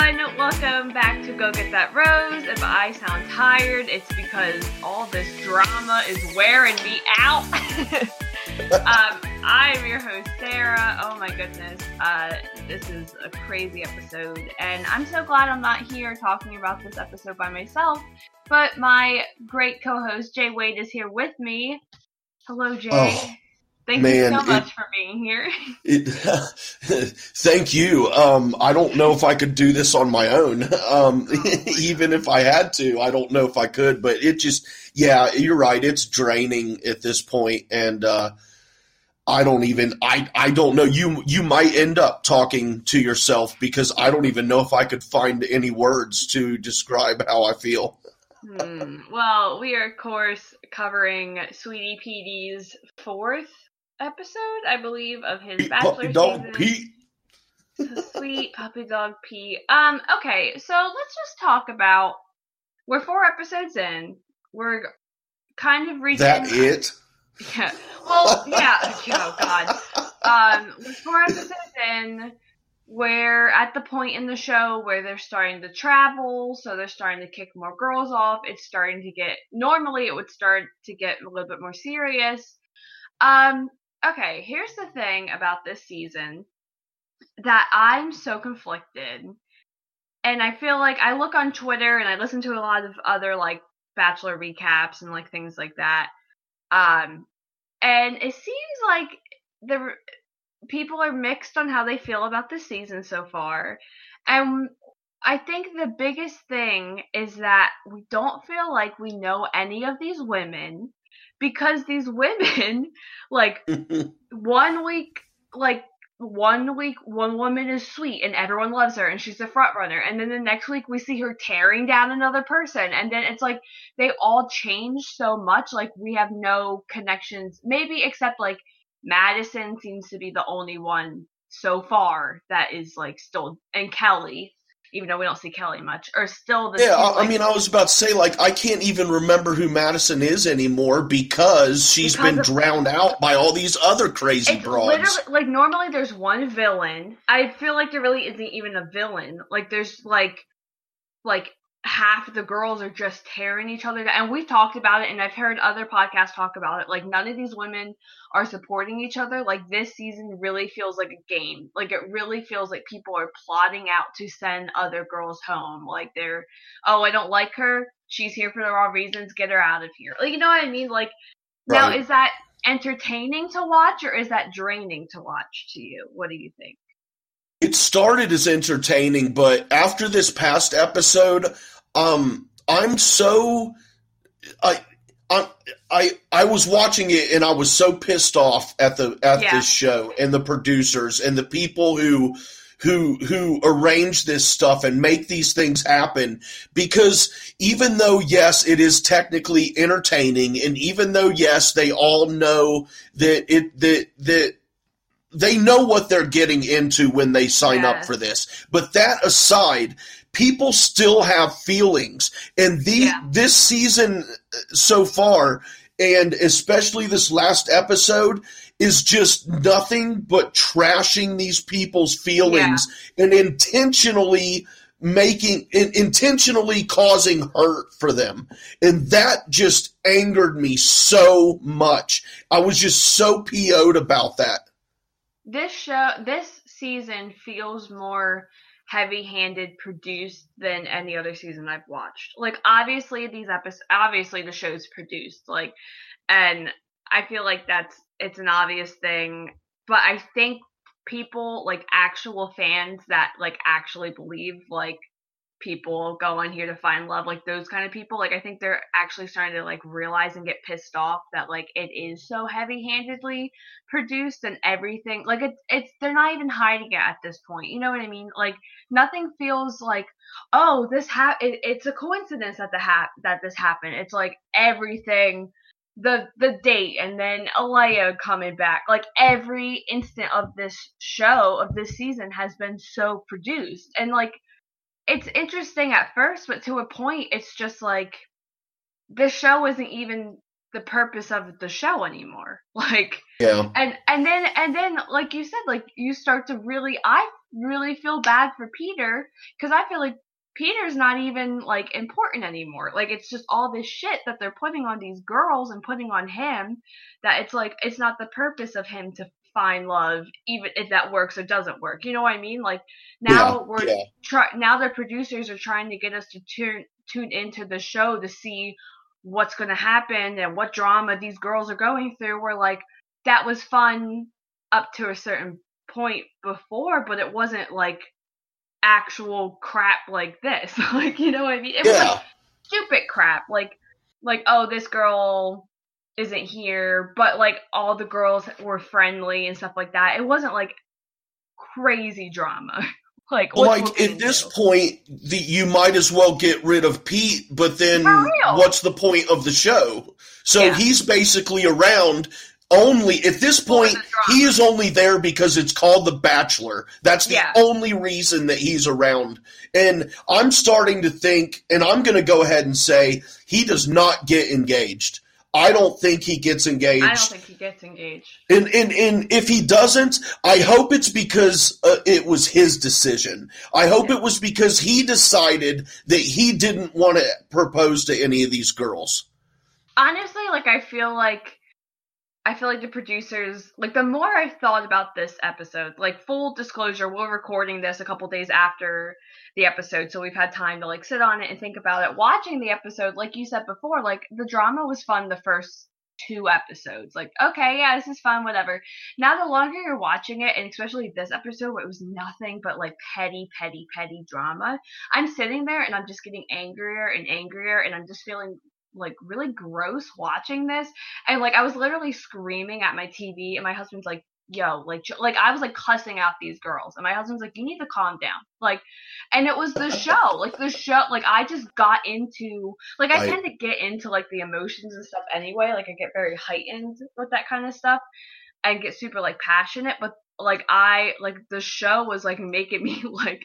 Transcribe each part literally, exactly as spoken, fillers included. everyone, welcome back to Go Get That Rose. If I sound tired, it's because all this drama is wearing me out. um, I am your host, Sarah. Oh my goodness, uh, this is a crazy episode, and I'm so glad I'm not here talking about this episode by myself, but my great co-host, Jay Wade, is here with me. Hello, Jay. Oh. Thank Man, you so much it, for being here. It, thank you. Um, I don't know if I could do this on my own. Um, oh, even if I had to, I don't know if I could. But it just, yeah, you're right. It's draining at this point, and uh, I don't even. I I don't know. You you might end up talking to yourself because I don't even know if I could find any words to describe how I feel. hmm. Well, we are of course covering Sweetie P D's fourth episode, I believe, of his Bachelor season. Pete. So sweet puppy dog Pete. Um, okay, so let's just talk about, we're four episodes in. We're kind of reaching. That it? Yeah. Well, yeah. Oh, God. Um, we're four episodes in. We're at the point in the show where they're starting to travel, so they're starting to kick more girls off. It's starting to get, normally it would start to get a little bit more serious. Um, Okay, here's the thing about this season that I'm so conflicted, and I feel like I look on Twitter and I listen to a lot of other like Bachelor recaps and like things like that. Um, and it seems like the people are mixed on how they feel about this season so far. And I think the biggest thing is that we don't feel like we know any of these women. Because these women, like, one week, like, one week, one woman is sweet and everyone loves her and she's the front runner. And then the next week we see her tearing down another person. And then it's like, they all change so much. Like, we have no connections, maybe except, like, Madison seems to be the only one so far that is, like, still, and Kelly. Even though we don't see Kelly much, or still the Yeah, I, like, I mean, I was about to say, like, I can't even remember who Madison is anymore because she's because been of, drowned out by all these other crazy it's broads. Literally, like, normally there's one villain. I feel like there really isn't even a villain. Like, there's, like, like half the girls are just tearing each other down. And we've talked about it, and I've heard other podcasts talk about it. Like, none of these women are supporting each other. Like, this season really feels like a game. Like, it really feels like people are plotting out to send other girls home. Like, they're, oh, I don't like her. She's here for the wrong reasons. Get her out of here. Like, you know what I mean? Like, right. Now, is that entertaining to watch, or is that draining to watch to you? What do you think? It started as entertaining, but after this past episode, um, I'm so I I I I was watching it and I was so pissed off at the at yeah. this show and the producers and the people who who who arrange this stuff and make these things happen, because even though yes, it is technically entertaining, and even though yes, they all know that it that that. They know what they're getting into when they sign yeah. up for this. But that aside, people still have feelings. And the yeah. this season so far, and especially this last episode, is just nothing but trashing these people's feelings yeah. and intentionally making and intentionally causing hurt for them. And that just angered me so much. I was just so P O'd about that. This show, this season feels more heavy-handed produced than any other season I've watched. Like, obviously these episodes, obviously the show's produced, like, and I feel like that's, it's an obvious thing, but I think people, like, actual fans that, like, actually believe, like, people go on here to find love, like, those kind of people, like, I think they're actually starting to, like, realize and get pissed off that, like, it is so heavy-handedly produced and everything, like, it's, it's, they're not even hiding it at this point, you know what I mean? Like, nothing feels like, oh, this ha- it, it's a coincidence that the ha- that this happened. It's like everything, the the date, and then Alayah coming back, like, every instant of this show, of this season, has been so produced, and, like, it's interesting at first, but to a point, it's just like, the show isn't even the purpose of the show anymore. Like, yeah. and, and then, and then, like you said, like, you start to really, I really feel bad for Peter, because I feel like Peter's not even, like, important anymore. Like, it's just all this shit that they're putting on these girls and putting on him, that it's like, it's not the purpose of him to find love, even if that works or doesn't work. You know what I mean? Like, now yeah, we're yeah. Try- now the producers are trying to get us to tune tune into the show to see what's going to happen and what drama these girls are going through. We're like, that was fun up to a certain point before, but it wasn't like actual crap like this. Like, you know what I mean? It yeah. was like stupid crap. Like, like, oh, this girl isn't here, but like all the girls were friendly and stuff like that. It wasn't like crazy drama. Like, well, like at this do? point, the, you might as well get rid of Pete, but then what's the point of the show? So yeah. he's basically around only, at this point, he is only there because it's called The Bachelor. That's the yeah. only reason that he's around. And I'm starting to think, and I'm going to go ahead and say, he does not get engaged. I don't think he gets engaged. I don't think he gets engaged. And and, and if he doesn't, I hope it's because uh, it was his decision. I hope yeah. it was because he decided that he didn't want to propose to any of these girls. Honestly, like, I feel like I feel like the producers, like, the more I've thought about this episode, like, full disclosure, we're recording this a couple days after the episode, so we've had time to, like, sit on it and think about it. Watching the episode, like you said before, like, the drama was fun the first two episodes. Like, okay, yeah, this is fun, whatever. Now, the longer you're watching it, and especially this episode where it was nothing but, like, petty, petty, petty drama, I'm sitting there and I'm just getting angrier and angrier, and I'm just feeling like really gross watching this. And like, I was literally screaming at my T V, and my husband's like, yo, like, like I was like cussing out these girls, and my husband's like, you need to calm down. Like, and it was the show, like the show, like I just got into, like, I, I tend to get into like the emotions and stuff anyway. Like, I get very heightened with that kind of stuff and get super like passionate, but like I, like the show was like making me like,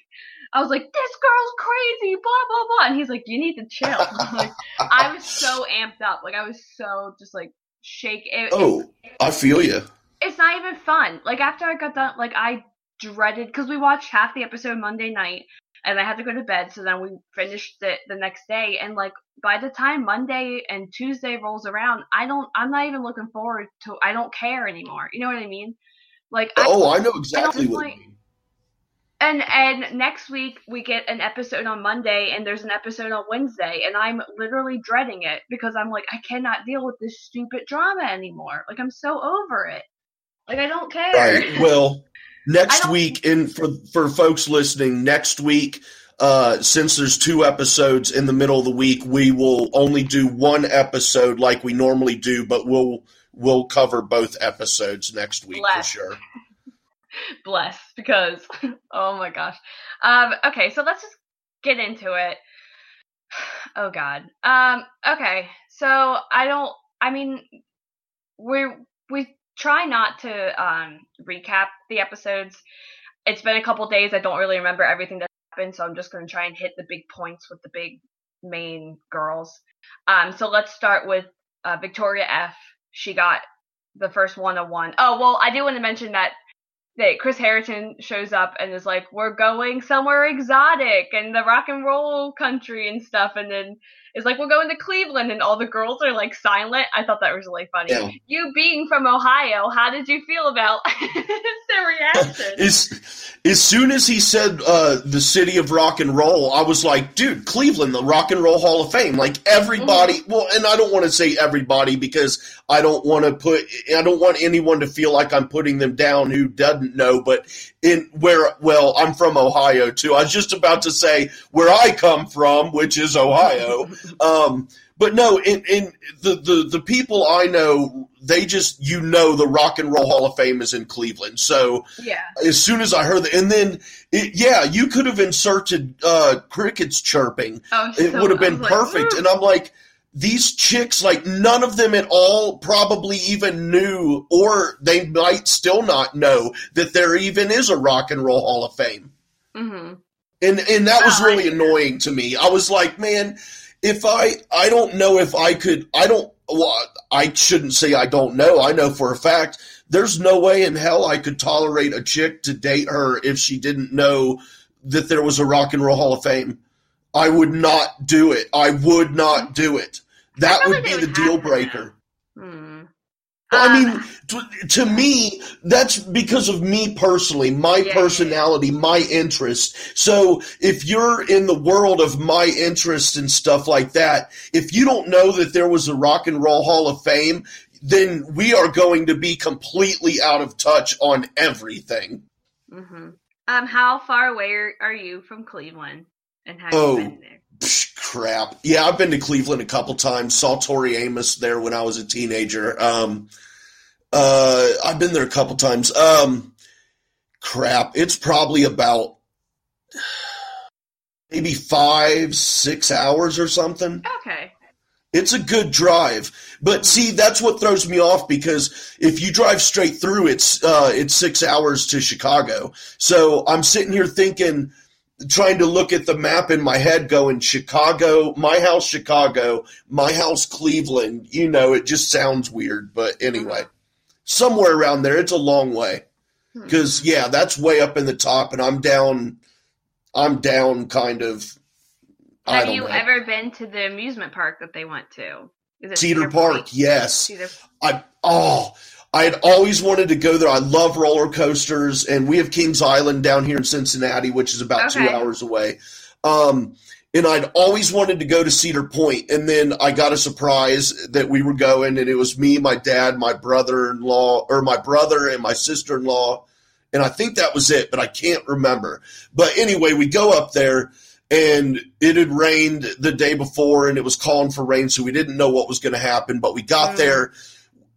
I was like, this girl's crazy, blah, blah, blah. And he's like, you need to chill. Like, I was so amped up. Like, I was so just, like, shake. It, oh, it, it, I feel you. It's not even fun. Like, after I got done, like, I dreaded, because we watched half the episode Monday night, and I had to go to bed, so then we finished it the next day. And, like, by the time Monday and Tuesday rolls around, I don't, I'm not even looking forward to, I don't care anymore. You know what I mean? Like, I, oh, I know exactly what you mean. And and next week we get an episode on Monday, and there's an episode on Wednesday, and I'm literally dreading it because I'm like, I cannot deal with this stupid drama anymore. Like, I'm so over it. Like, I don't care. Right. Well, next week, and for for folks listening, next week, uh, since there's two episodes in the middle of the week, we will only do one episode like we normally do, but we'll we'll cover both episodes next week Less. for sure. Bless, because oh my gosh. Um okay, so let's just get into it. Oh god. Um okay. So I don't I mean we we try not to um recap the episodes. It's been a couple days. I don't really remember everything that happened, so I'm just going to try and hit the big points with the big main girls. Um so let's start with uh Victoria F. She got the first one oh one. Oh, well, I do want to mention that that Chris Harrington shows up and is like, we're going somewhere exotic and the rock and roll country and stuff. And then it's like, we're going to Cleveland, and all the girls are like silent. I thought that was really funny. Yeah. You being from Ohio, how did you feel about their reaction? As, as soon as he said uh, the city of rock and roll, I was like, dude, Cleveland, the Rock and Roll Hall of Fame. Like everybody, mm-hmm. well, and I don't want to say everybody because I don't want to put, I don't want anyone to feel like I'm putting them down who doesn't know, but in where, well, I'm from Ohio too. I was just about to say where I come from, which is Ohio. Um, but no, in, in the, the, the people I know, they just, you know, the Rock and Roll Hall of Fame is in Cleveland. So yeah. as soon as I heard that, and then, it, yeah, you could have inserted uh, crickets chirping. Oh, it so, would have been perfect. Like, and I'm like, these chicks, like none of them at all probably even knew, or they might still not know that there even is a Rock and Roll Hall of Fame. Mm-hmm. And, and that was oh, really annoying to me. I was like, man, If I, I don't know if I could, I don't, well, I shouldn't say I don't know. I know for a fact there's no way in hell I could tolerate a chick to date her if she didn't know that there was a Rock and Roll Hall of Fame. I would not do it. I would not do it. That would be the deal breaker. Hmm. I mean, to, to me, that's because of me personally, my yeah, personality, yeah. my interest. So if you're in the world of my interest and stuff like that, if you don't know that there was a Rock and Roll Hall of Fame, then we are going to be completely out of touch on everything. Mm-hmm. Um, how far away are you from Cleveland? And how oh, you been there? Psh, crap. Yeah, I've been to Cleveland a couple times. Saw Tori Amos there when I was a teenager. Um, uh, I've been there a couple times. Um, crap. It's probably about maybe five, six hours or something. Okay. It's a good drive. But see, that's what throws me off, because if you drive straight through, it's uh, it's six hours to Chicago. So I'm sitting here thinking, trying to look at the map in my head going, Chicago, my house, Chicago, my house, Cleveland. You know, it just sounds weird. But anyway, somewhere around there, it's a long way. Because, yeah, that's way up in the top, and I'm down, I'm down kind of, I Have don't you know. ever been to the amusement park that they went to? Is it Cedar, Cedar Park, Point? Yes. Cedar. I oh, I had always wanted to go there. I love roller coasters, and we have Kings Island down here in Cincinnati, which is about okay. two hours away. Um, and I'd always wanted to go to Cedar Point, and then I got a surprise that we were going, and it was me, my dad, my brother-in-law, or my brother and my sister-in-law, and I think that was it, but I can't remember. But anyway, we go up there. And it had rained the day before, and it was calling for rain, so we didn't know what was going to happen. But we got mm-hmm. there.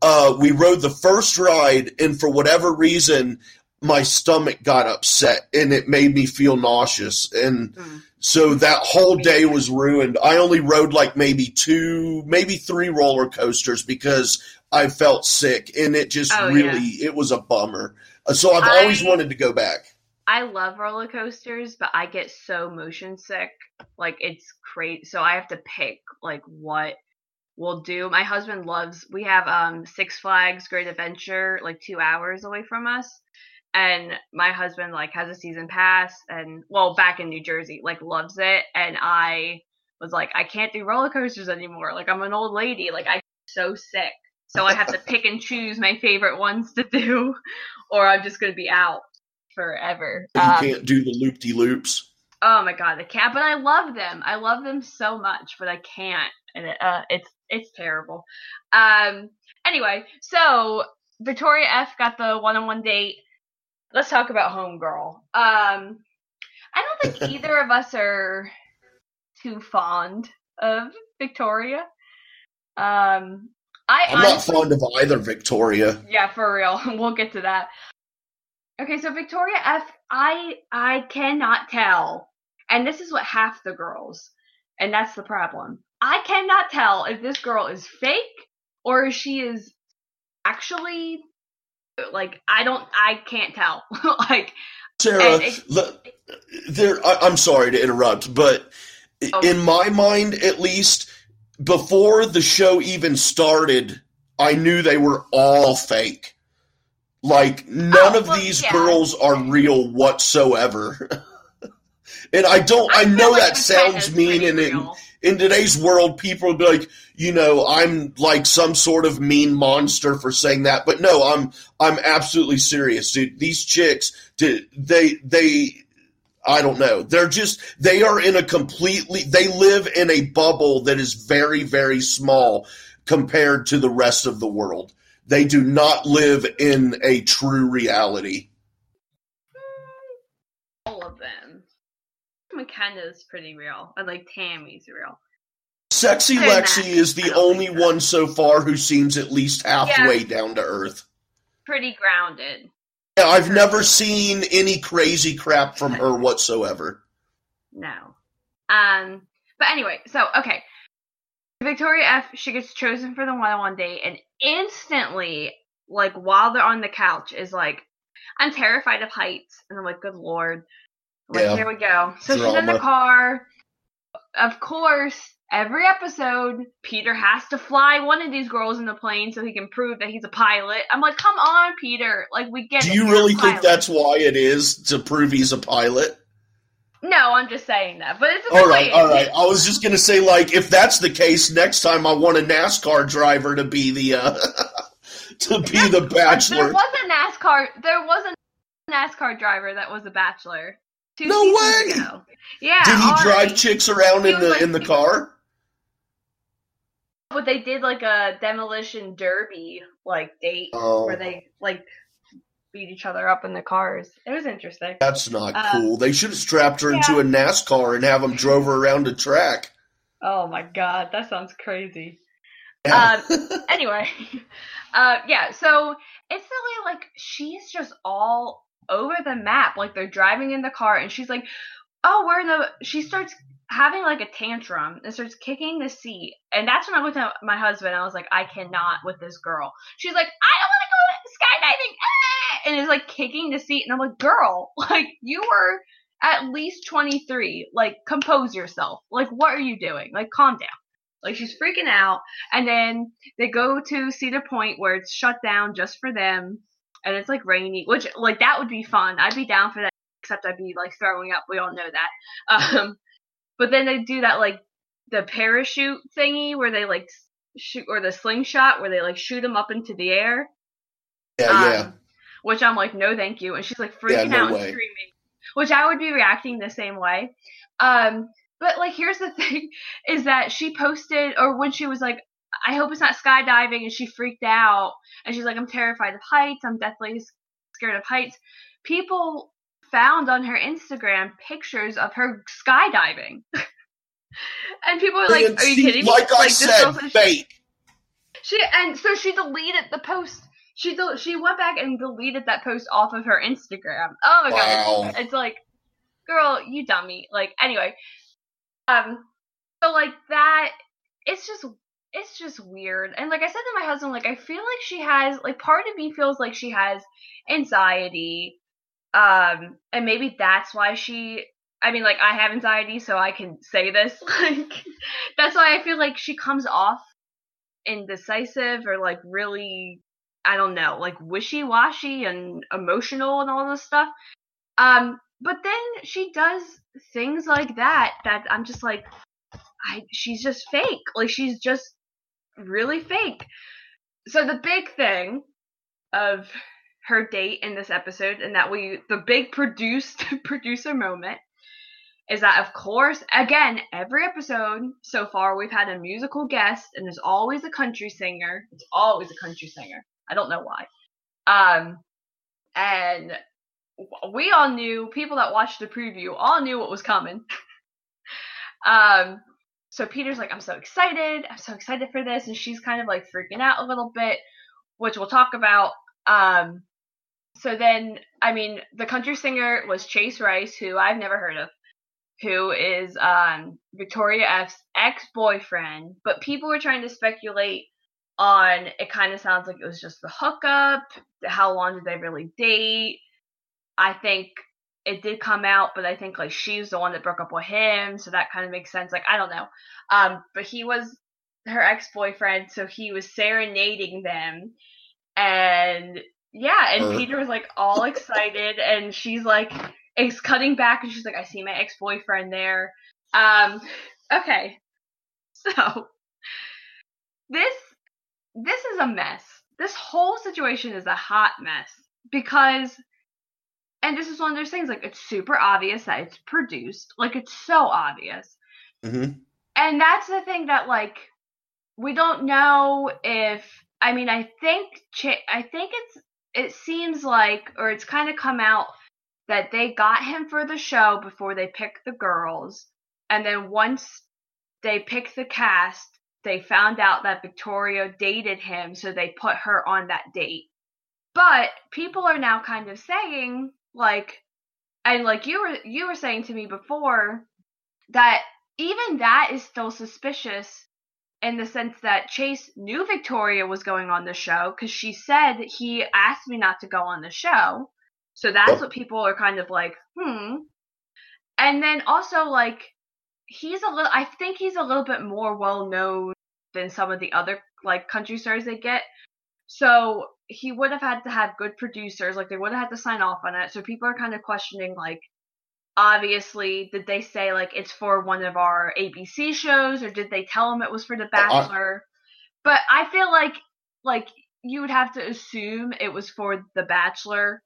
Uh, we rode the first ride, and for whatever reason, my stomach got upset, and it made me feel nauseous. And mm-hmm. so that whole day was ruined. I only rode like maybe two, maybe three roller coasters because I felt sick, and it just oh, really yeah. it was a bummer. So I've I- always wanted to go back. I love roller coasters, but I get so motion sick. Like, it's crazy. So I have to pick, like, what we'll do. My husband loves – we have um, Six Flags Great Adventure, like, two hours away from us. And my husband, like, has a season pass and, well, back in New Jersey, like, loves it. And I was like, I can't do roller coasters anymore. Like, I'm an old lady. Like, I'm so sick. So I have to pick and choose my favorite ones to do, or I'm just going to be out forever. You um, can't do the loop-de-loops. Oh my god, the cat! But I love them. I love them so much, but I can't, and it, uh, it's it's terrible. Um. Anyway, so Victoria F. got the one-on-one date. Let's talk about Homegirl. Um, I don't think either of us are too fond of Victoria. Um, I I'm honestly, not fond of either Victoria. Yeah, for real. We'll get to that. Okay, so Victoria F., I I cannot tell, and this is what half the girls, and that's the problem. I cannot tell if this girl is fake or if she is actually, like, I don't, I can't tell. Like, Sarah, it, look, there. I, I'm sorry to interrupt, but okay. in my mind, at least, before the show even started, I knew they were all fake. Like, none oh, of well, these yeah. girls are real whatsoever. And I don't, I, I know like that sounds mean, and in, in today's world, people would be like, you know, I'm like some sort of mean monster for saying that. But no, I'm, I'm absolutely serious, dude. These chicks, dude, they, they, I don't know. They're just, they are in a completely, they live in a bubble that is very, very small compared to the rest of the world. They do not live in a true reality. All of them. McKenna's pretty real. I like Tammy's real. Sexy Lexi is the only one so far who seems at least halfway yeah. down to earth. Pretty grounded. Yeah, I've never seen any crazy crap from her whatsoever. No. Um. But anyway, so, okay. Victoria F., she gets chosen for the one-on-one date, and instantly, like, while they're on the couch, is like, I'm terrified of heights. And I'm like, good Lord. Like, yeah. Here we go. So drama. She's in the car. of course, every episode, Peter has to fly one of these girls in the plane so he can prove that he's a pilot. I'm like, come on, Peter. Like, we get it. Do you really think that's why it is, to prove he's a pilot? No, I'm just saying that. But it's all right, all right. I was just going to say, like, if that's the case, next time I want a NASCAR driver to be the uh, to be yeah, the Bachelor. There was a NASCAR. There was a NASCAR driver that was a Bachelor. No way! Ago. Yeah. Did he drive right. chicks around in the like, in the car? But they did like a demolition derby like date oh. where they like beat each other up in the cars. It was interesting. That's not uh, cool. They should have strapped her yeah. into a NASCAR and have them drove her around a track. Oh my god, that sounds crazy. Yeah. Uh, anyway, uh, yeah. So it's silly. Like she's just all over the map. Like they're driving in the car and she's like, "Oh, we're in the." She starts having like a tantrum and starts kicking the seat. And that's when I looked at my husband. I was like, I cannot with this girl. She's like, I don't want to go skydiving. Ah! And is like kicking the seat. And I'm like, girl, like you were at least twenty-three. Like compose yourself. Like what are you doing? Like calm down. Like she's freaking out. And then they go to Cedar Point where it's shut down just for them. And it's like rainy, which like that would be fun. I'd be down for that. Except I'd be like throwing up. We all know that. Um, But then they do that, like, the parachute thingy where they, like, shoot, or the slingshot where they, like, shoot them up into the air. Yeah, um, yeah. Which I'm like, no, thank you. And she's, like, freaking yeah, no out way. And screaming. Which I would be reacting the same way. Um, but, like, here's the thing is that she posted, or when she was like, I hope it's not skydiving, and she freaked out. And she's like, I'm terrified of heights. I'm deathly scared of heights. People found on her Instagram pictures of her skydiving. And people were like, are you kidding me? Like, like I said, fake. She, she and so she deleted the post. She del- she went back and deleted that post off of her Instagram. Oh my wow. god. It's, it's like, girl, you dummy. Like anyway. Um so like that it's just it's just weird. And like I said to my husband, like I feel like she has like part of me feels like she has anxiety. Um, and maybe that's why she, I mean, like, I have anxiety, so I can say this, like, that's why I feel like she comes off indecisive or, like, really, I don't know, like, wishy-washy and emotional and all this stuff, um, but then she does things like that, that I'm just like, I, she's just fake, like, she's just really fake. So the big thing of her date in this episode, and that we, the big produced producer moment is that, of course, again, every episode so far, we've had a musical guest, and there's always a country singer. It's always a country singer. I don't know why. Um, and we all knew, people that watched the preview all knew what was coming. um, so Peter's like, I'm so excited. I'm so excited for this. And she's kind of like freaking out a little bit, which we'll talk about. Um, So then, I mean, the country singer was Chase Rice, who I've never heard of, who is um, Victoria F.'s ex-boyfriend. But people were trying to speculate on, it kind of sounds like it was just the hookup, how long did they really date. I think it did come out, but I think, like, she's the one that broke up with him, so that kind of makes sense. Like, I don't know. Um, But he was her ex-boyfriend, so he was serenading them. And... yeah, and uh. Peter was, like, all excited, and she's, like, is cutting back, and she's like, I see my ex-boyfriend there. Um, okay. So, this, this is a mess. This whole situation is a hot mess, because, and this is one of those things, like, it's super obvious that it's produced. Like, it's so obvious. Mm-hmm. And that's the thing that, like, we don't know if, I mean, I think, I think it's, it seems like, or it's kind of come out that they got him for the show before they picked the girls. And then once they picked the cast, they found out that Victoria dated him. So they put her on that date. But people are now kind of saying like, and like you were, you were saying to me before that even that is still suspicious in the sense that Chase knew Victoria was going on the show because she said he asked me not to go on the show. So that's what people are kind of like, hmm. And then also, like, he's a little, I think he's a little bit more well known than some of the other like country stars they get. So he would have had to have good producers, like they would have had to sign off on it. So people are kind of questioning, like, obviously, did they say like it's for one of our A B C shows, or did they tell him it was for The Bachelor? I- but I feel like like you would have to assume it was for The Bachelor.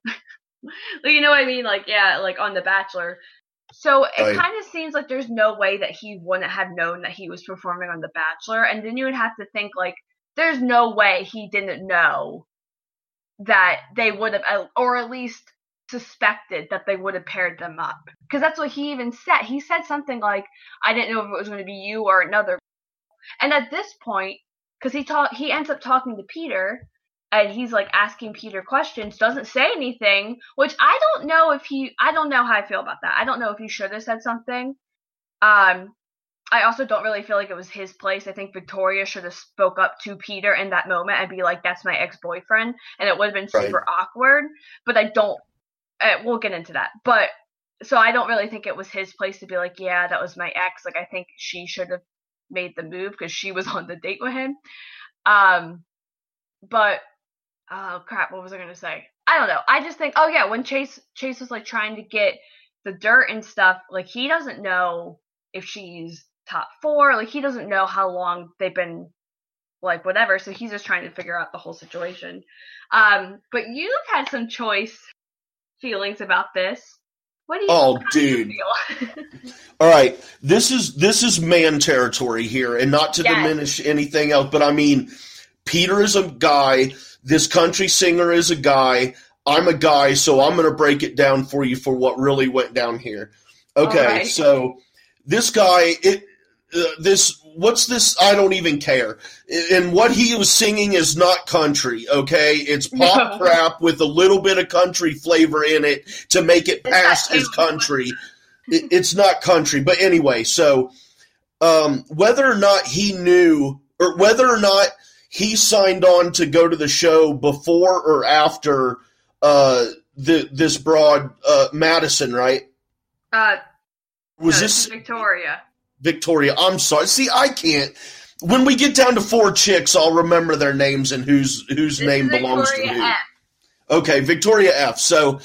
Like, you know what I mean? Like, yeah, like on The Bachelor. So it right. kind of seems like there's no way that he wouldn't have known that he was performing on The Bachelor. And then you would have to think, like, there's no way he didn't know that they would have, or at least suspected that they would have paired them up. Because that's what he even said. He said something like, I didn't know if it was going to be you or another. And at this point, because he, ta- he ends up talking to Peter, and he's, like, asking Peter questions, doesn't say anything, which I don't know if he, I don't know how I feel about that. I don't know if he should have said something. Um, I also don't really feel like it was his place. I think Victoria should have spoke up to Peter in that moment and be like, that's my ex-boyfriend, and it would have been super right. awkward, but I don't, uh, we'll get into that. But, so I don't really think it was his place to be like, yeah, that was my ex. Like, I think she should have made the move because she was on the date with him. Um, but, oh crap, what was I gonna say? I don't know. I just think, oh yeah, when Chase Chase was like trying to get the dirt and stuff, like he doesn't know if she's top four, like he doesn't know how long they've been like whatever, so he's just trying to figure out the whole situation. Um, but you've had some choice feelings about this. What do you Oh dude. Feel? All right. This is this is man territory here, and not to yes. diminish anything else, but I mean, Peter is a guy. This country singer is a guy. I'm a guy, so I'm going to break it down for you for what really went down here. Okay, right. So this guy, it, uh, this what's this? I don't even care. And what he was singing is not country, okay? It's pop no. crap with a little bit of country flavor in it to make it pass as country. it, it's not country. But anyway, so um, whether or not he knew or whether or not – he signed on to go to the show before or after uh, the, this broad, uh, Madison, right? Uh, Was no, this Victoria? Victoria, I'm sorry. See, I can't. When we get down to four chicks, I'll remember their names and whose whose this name belongs to who. F. Okay, Victoria F. So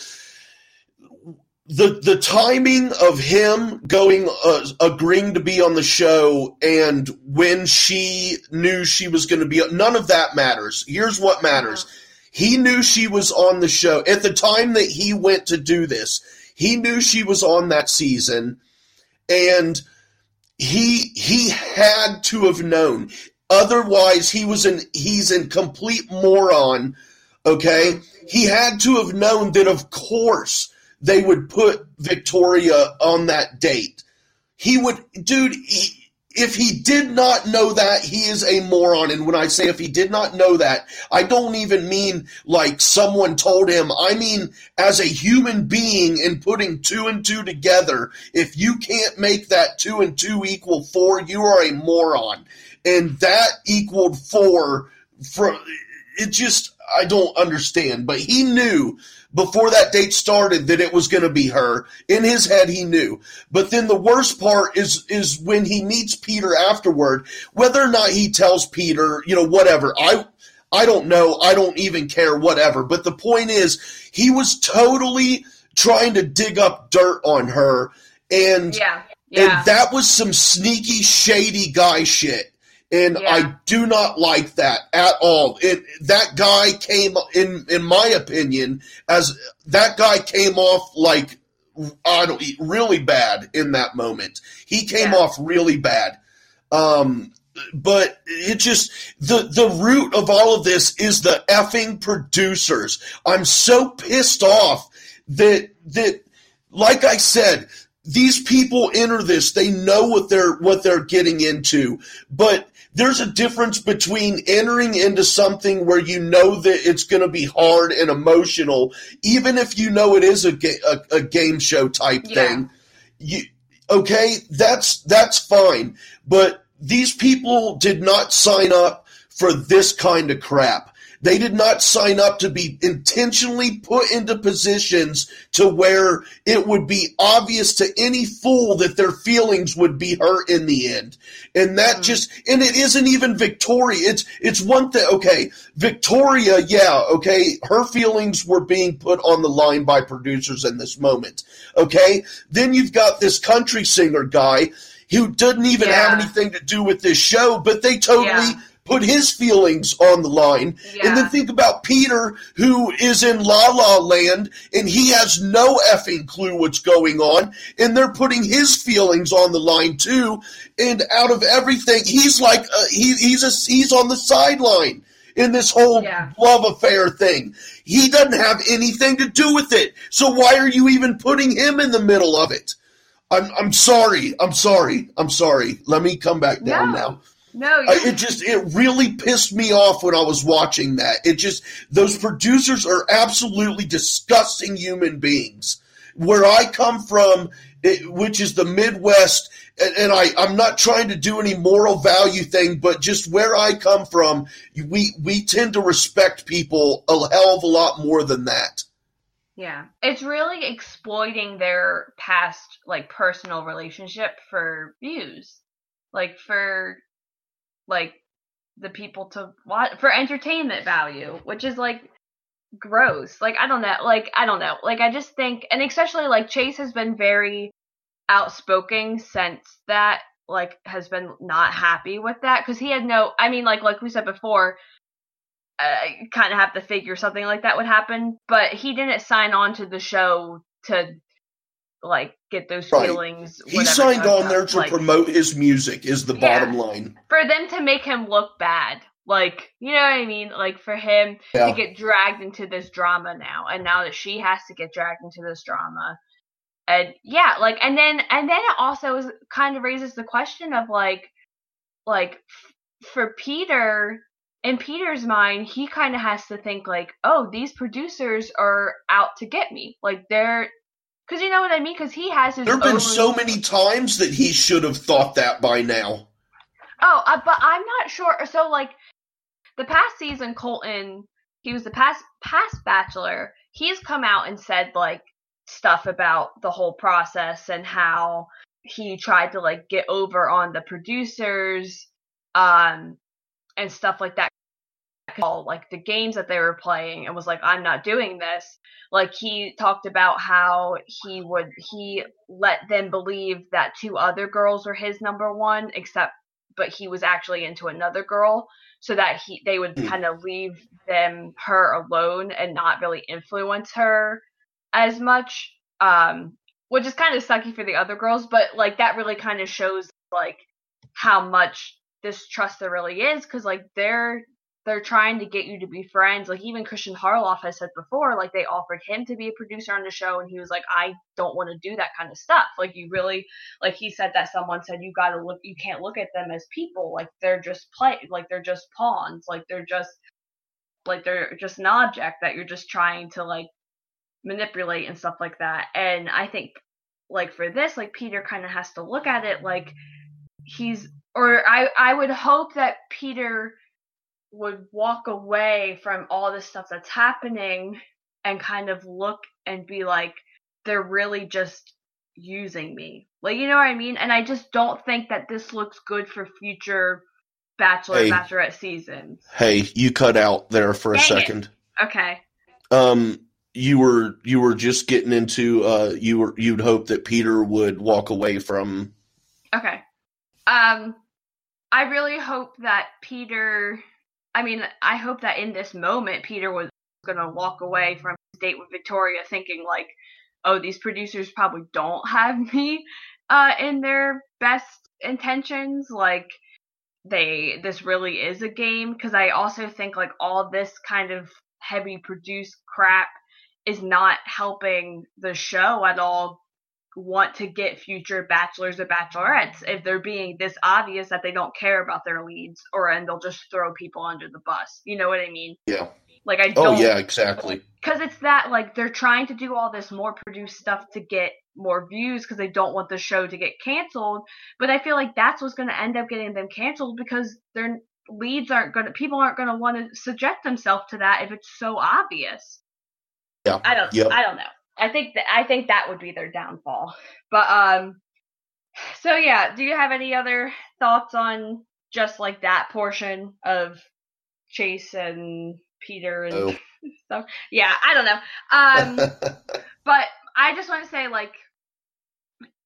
the the timing of him going uh, agreeing to be on the show and when she knew she was going to be, none of that matters. Here's what matters. He knew she was on the show at the time that he went to do this. He knew she was on that season, and he he had to have known. Otherwise, he was in he's in complete moron, okay? He had to have known that, of course, they would put Victoria on that date. He would, dude, he, if he did not know that, he is a moron. And when I say if he did not know that, I don't even mean like someone told him. I mean, as a human being and putting two and two together, if you can't make that two and two equal four, you are a moron. And that equaled four from, it just, I don't understand, but he knew before that date started that it was going to be her. In his head, he knew. But then the worst part is is when he meets Peter afterward, whether or not he tells Peter, you know, whatever. I I don't know. I don't even care, whatever. But the point is, he was totally trying to dig up dirt on her. And, yeah. Yeah. and that was some sneaky, shady guy shit. And yeah. I do not like that at all. It, that guy came, in in my opinion, as that guy came off like I don't, really bad in that moment. He came yeah. off really bad. Um, but it just, the, the root of all of this is the effing producers. I'm so pissed off that, that like I said, these people enter this. They know what they're what they're getting into, but there's a difference between entering into something where you know that it's going to be hard and emotional, even if you know it is a ga- a, a game show type yeah. thing. You, okay, that's that's fine, but these people did not sign up for this kind of crap. They did not sign up to be intentionally put into positions to where it would be obvious to any fool that their feelings would be hurt in the end. And that just, and it isn't even Victoria. It's, it's one thing, okay, Victoria, yeah, okay, her feelings were being put on the line by producers in this moment, okay? Then you've got this country singer guy who didn't even yeah. have anything to do with this show, but they totally... Yeah. put his feelings on the line. Yeah. And then think about Peter, who is in La La Land, and he has no effing clue what's going on, and they're putting his feelings on the line too. And out of everything, he's like, uh, he, he's a, he's on the sideline in this whole yeah. love affair thing. He doesn't have anything to do with it. So why are you even putting him in the middle of it? I'm, I'm sorry. I'm sorry. I'm sorry. Let me come back down no. now. No, you- I, it just, it really pissed me off when I was watching that. It just, those producers are absolutely disgusting human beings. Where I come from, it, which is the Midwest, and, and I, I'm not trying to do any moral value thing, but just where I come from, we, we tend to respect people a hell of a lot more than that. Yeah. It's really exploiting their past, like, personal relationship for views. Like, for... like the people to watch for entertainment value, which is like gross. Like, I don't know. Like, I don't know. Like, I just think, and especially like Chase has been very outspoken since that, like, has been not happy with that. Cause he had no, I mean, like, like we said before, uh, kind of have to figure something like that would happen, but he didn't sign on to the show to, like, get those right. feelings. He signed on there to like, promote his music is the yeah. bottom line. For them to make him look bad. Like, you know what I mean? Like, for him yeah. to get dragged into this drama now. And now that she has to get dragged into this drama. And yeah, like, and then, and then it also is, kind of raises the question of like, like f- for Peter, in Peter's mind, he kind of has to think like, oh, these producers are out to get me. Like, they're, because you know what I mean? Because he has his There have own... been so many times that he should have thought that by now. Oh, uh, but I'm not sure. So, like, the past season, Colton, he was the past past Bachelor. He's come out and said, like, stuff about the whole process and how he tried to, like, get over on the producers um, and stuff like that. All, like, the games that they were playing and was like, I'm not doing this. Like, he talked about how he would, he let them believe that two other girls were his number one, except, but he was actually into another girl, so that he, they would kind of leave them, her alone and not really influence her as much, um, which is kind of sucky for the other girls, but, like, that really kind of shows, like, how much this trust there really is, because, like, they're They're trying to get you to be friends. Like, even Christian Harloff has said before, like, they offered him to be a producer on the show, and he was like, I don't want to do that kind of stuff. Like, you really, like, he said that someone said, you got to look, you can't look at them as people. Like, they're just play, like, they're just pawns. Like, they're just, like, they're just an object that you're just trying to, like, manipulate and stuff like that. And I think, like, for this, like, Peter kind of has to look at it like he's, or I, I would hope that Peter would walk away from all this stuff that's happening and kind of look and be like, they're really just using me. Like, you know what I mean? And I just don't think that this looks good for future Bachelor hey, Bachelorette seasons. Hey, you cut out there for Dang a second. It. Okay. Um, you were, you were just getting into, uh, you were, you'd hope that Peter would walk away from. Okay. Um, I really hope that Peter, I mean, I hope that in this moment, Peter was going to walk away from his date with Victoria thinking, like, oh, these producers probably don't have me uh, in their best intentions. Like, they, this really is a game. Because I also think, like, all this kind of heavy produced crap is not helping the show at all want to get future bachelors or bachelorettes if they're being this obvious that they don't care about their leads, or and they'll just throw people under the bus. You know what I mean? Yeah. Like, I don't. Oh, yeah, exactly. Because it's that, like, they're trying to do all this more produced stuff to get more views because they don't want the show to get canceled. But I feel like that's what's going to end up getting them canceled, because they're leads aren't going to, people aren't going to want to subject themselves to that if it's so obvious. Yeah. I don't, yep. I don't know. I think that, I think that would be their downfall. But, um, so yeah, do you have any other thoughts on just like that portion of Chase and Peter and oh. stuff? Yeah, I don't know. Um, but I just want to say, like,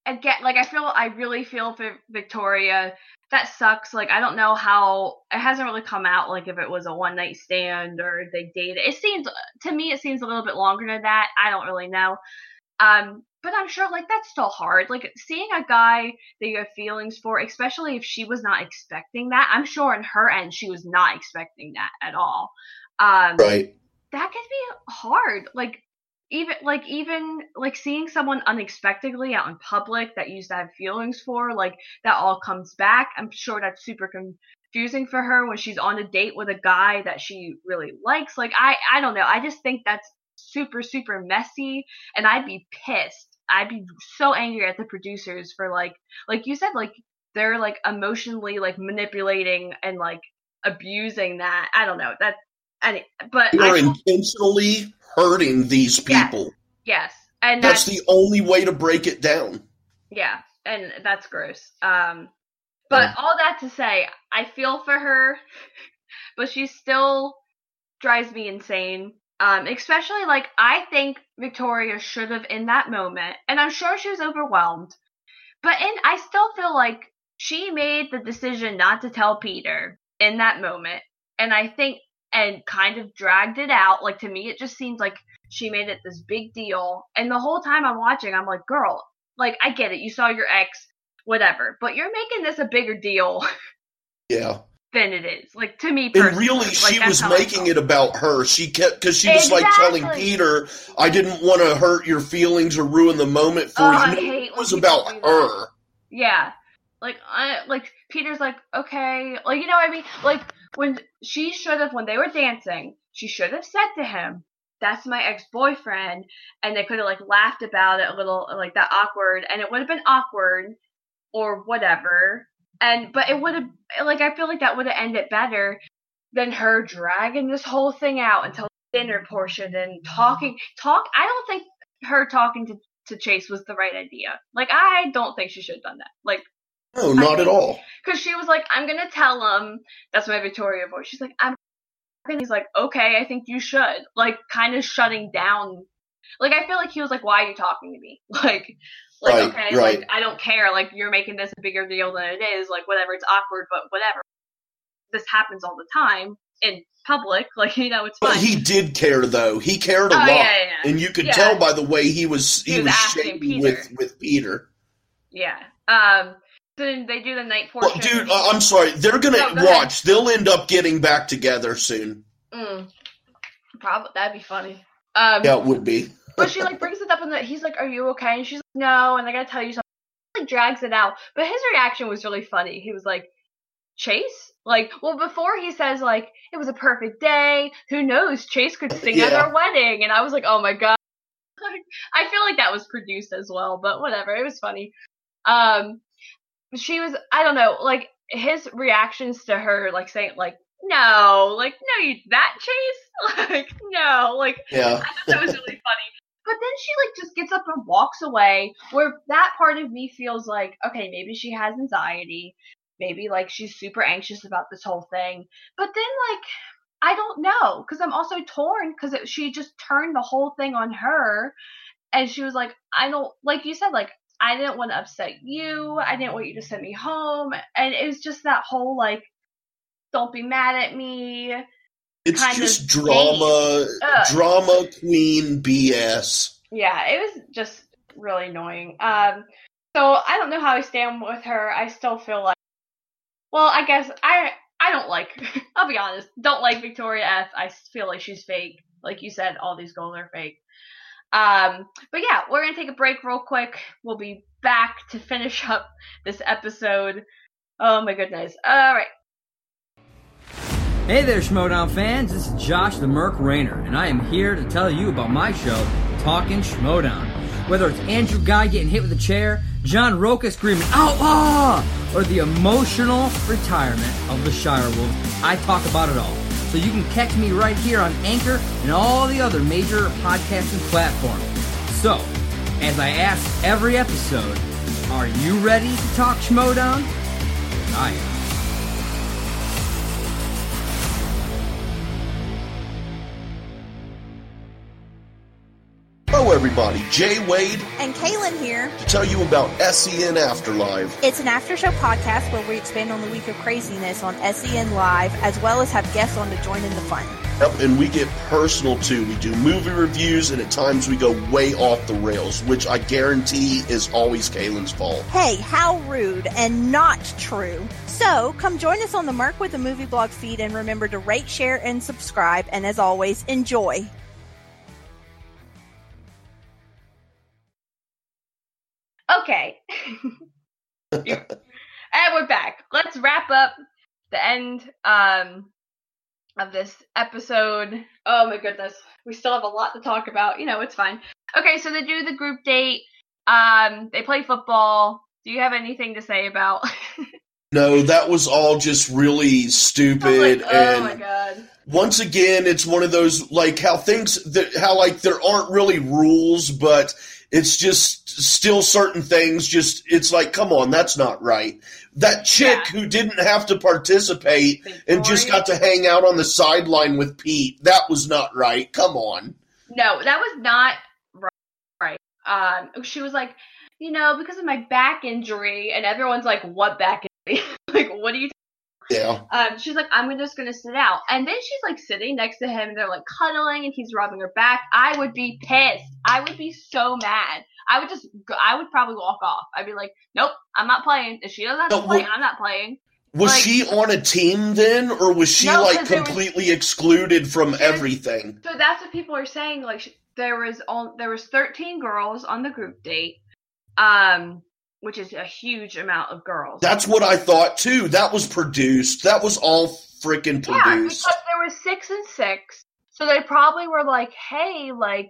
again, like, I feel, I really feel for Victoria. That sucks. Like, I don't know how, it hasn't really come out, like, if it was a one-night stand or if they dated. It seems, to me, it seems a little bit longer than that. I don't really know. Um, but I'm sure, like, that's still hard. Like, seeing a guy that you have feelings for, especially if she was not expecting that. I'm sure on her end, she was not expecting that at all. Um, right. That could be hard. Like, even, like, even, like, seeing someone unexpectedly out in public that you used to have feelings for, like, that all comes back. I'm sure that's super confusing for her when she's on a date with a guy that she really likes. Like, I, I don't know. I just think that's super, super messy, and I'd be pissed. I'd be so angry at the producers for, like, like you said, like, they're, like, emotionally, like, manipulating and, like, abusing that. I don't know. That, and, but You're I intentionally... hurting these people. Yes. yes. And that's, that's the only way to break it down. Yeah. And that's gross. Um, but yeah. all that to say, I feel for her, but she still drives me insane. Um, especially, like, I think Victoria should have in that moment, and I'm sure she was overwhelmed, but in, I still feel like she made the decision not to tell Peter in that moment. And I think, and kind of dragged it out. Like, to me, it just seems like she made it this big deal. And the whole time I'm watching, I'm like, girl, like, I get it. You saw your ex, whatever. But you're making this a bigger deal yeah. than it is. Like, to me personally. And really, she like, was making it about her. She kept, because she was exactly. like telling Peter, I didn't want to hurt your feelings or ruin the moment for oh, you. It was about her. Yeah. Like, I, like Peter's like, okay. Like, you know what I mean? Like, when she should have, when they were dancing, she should have said to him, that's my ex-boyfriend. And they could have, like, laughed about it a little, like, that awkward. And it would have been awkward or whatever. And, but it would have, like, I feel like that would have ended better than her dragging this whole thing out until the dinner portion and talking. Talk, I don't think her talking to, to Chase was the right idea. Like, I don't think she should have done that. Like, No, not think, at all. Because she was like, I'm going to tell him. That's my Victoria voice. She's like, I'm going to. He's like, okay, I think you should. Like, kind of shutting down. Like, I feel like he was like, why are you talking to me? Like, like right, okay, right. like I don't care. Like, you're making this a bigger deal than it is. Like, whatever, it's awkward, but whatever. This happens all the time in public. Like, you know, it's fine. But he did care, though. He cared a oh, lot. Yeah, yeah, yeah. And you could yeah. tell by the way he was, he he was, was shaking with, with Peter. Yeah. Um, They do the night portion. Well, dude, uh, I'm sorry. They're gonna no, go watch. Ahead. They'll end up getting back together soon. Mm. Probably that'd be funny. Um, yeah, it would be. But she like brings it up, and he's like, "Are you okay?" And she's like, "No." And I gotta tell you something. He, like, drags it out, but his reaction was really funny. He was like, "Chase." Like, well, before he says like, "It was a perfect day." Who knows? Chase could sing yeah. at our wedding, and I was like, "Oh my god." Like, I feel like that was produced as well, but whatever. It was funny. Um. She was, I don't know, like, his reactions to her, like, saying, like, no, like, no, you, that Chase? Like, no, like, yeah. I thought that was really funny. But then she, like, just gets up and walks away, where that part of me feels like, okay, maybe she has anxiety. Maybe, like, she's super anxious about this whole thing. But then, like, I don't know, because I'm also torn, because she just turned the whole thing on her, and she was like, I don't, like you said, like, I didn't want to upset you. I didn't want you to send me home. And it was just that whole, like, don't be mad at me. It's kind just of drama, Ugh. drama queen B S. Yeah, it was just really annoying. Um, so I don't know how I stand with her. I still feel like, well, I guess I, I don't like, I'll be honest, don't like Victoria F. I feel like she's fake. Like you said, all these goals are fake. Um, but yeah, we're going to take a break real quick. We'll be back to finish up this episode. Oh my goodness. All right. Hey there, Schmodown fans. This is Josh the Merc Rainer, and I am here to tell you about my show, Talking Schmodown. Whether it's Andrew Guy getting hit with a chair, John Rocca screaming, "Ow, ah!" or the emotional retirement of the Shire Wolves. I talk about it all. So you can catch me right here on Anchor and all the other major podcasting platforms. So, as I ask every episode, are you ready to talk Schmodown? I am. Hello everybody, Jay Wade and Kaylin here to tell you about S E N Afterlife. It's an after-show podcast where we expand on the week of craziness on S E N Live, as well as have guests on to join in the fun. Yep, and we get personal too. We do movie reviews, and at times we go way off the rails, which I guarantee is always Kaylin's fault. Hey, how rude and not true. So, come join us on the Merc with a Movie Blog feed, and remember to rate, share, and subscribe, and as always, enjoy. Okay, and we're back. Let's wrap up the end um, of this episode. Oh my goodness, we still have a lot to talk about. You know, it's fine. Okay, so they do the group date. Um, they play football. Do you have anything to say about? No, that was all just really stupid. I was like, oh and my God. Once again, it's one of those like how things that how like there aren't really rules, but. It's just still certain things. Just it's like, come on, that's not right. That chick yeah. who didn't have to participate Victoria. and just got to hang out on the sideline with Pete, that was not right. Come on. No, that was not right. Um, she was like, you know, because of my back injury, and everyone's like, what back injury? Like, what are you? Yeah. Um, she's like, I'm just gonna sit out, and then she's like sitting next to him, and they're like cuddling, and he's rubbing her back. I would be pissed. I would be so mad. I would just, I would probably walk off. I'd be like, nope, I'm not playing. If she doesn't have to no, play, well, I'm not playing. Was like, she on a team then, or was she no, like completely was, excluded from everything? So that's what people are saying. Like she, there was all, there was thirteen girls on the group date. Um. Which is a huge amount of girls. That's what I thought, too. That was produced. That was all freaking produced. Yeah, because there were six and six. So they probably were like, hey, like,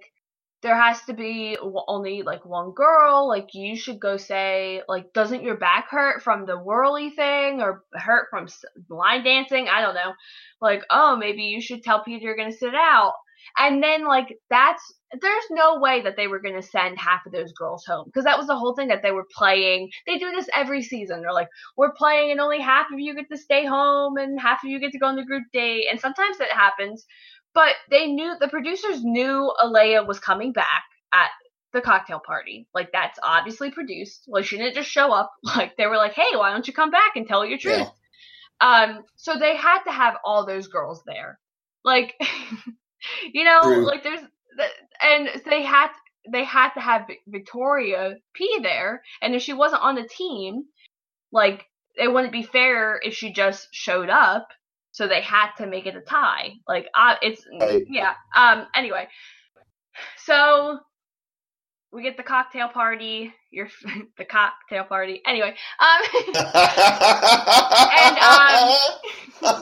there has to be only, like, one girl. Like, you should go say, like, doesn't your back hurt from the whirly thing or hurt from line dancing? I don't know. Like, oh, maybe you should tell Peter you're going to sit out. And then, like, that's – there's no way that they were going to send half of those girls home because that was the whole thing that they were playing. They do this every season. They're like, we're playing and only half of you get to stay home and half of you get to go on the group date. And sometimes that happens. But they knew – the producers knew Alayah was coming back at the cocktail party. Like, that's obviously produced. Like, she didn't just show up. Like, they were like, hey, why don't you come back and tell your truth? Yeah. Um, so they had to have all those girls there. Like – You know, True. like there's, and they had they had to have Victoria P. there, and if she wasn't on the team, like it wouldn't be fair if she just showed up. So they had to make it a tie. Like, uh, it's right. yeah. Um. Anyway, so we get the cocktail party. Your the cocktail party. Anyway. Um. and um.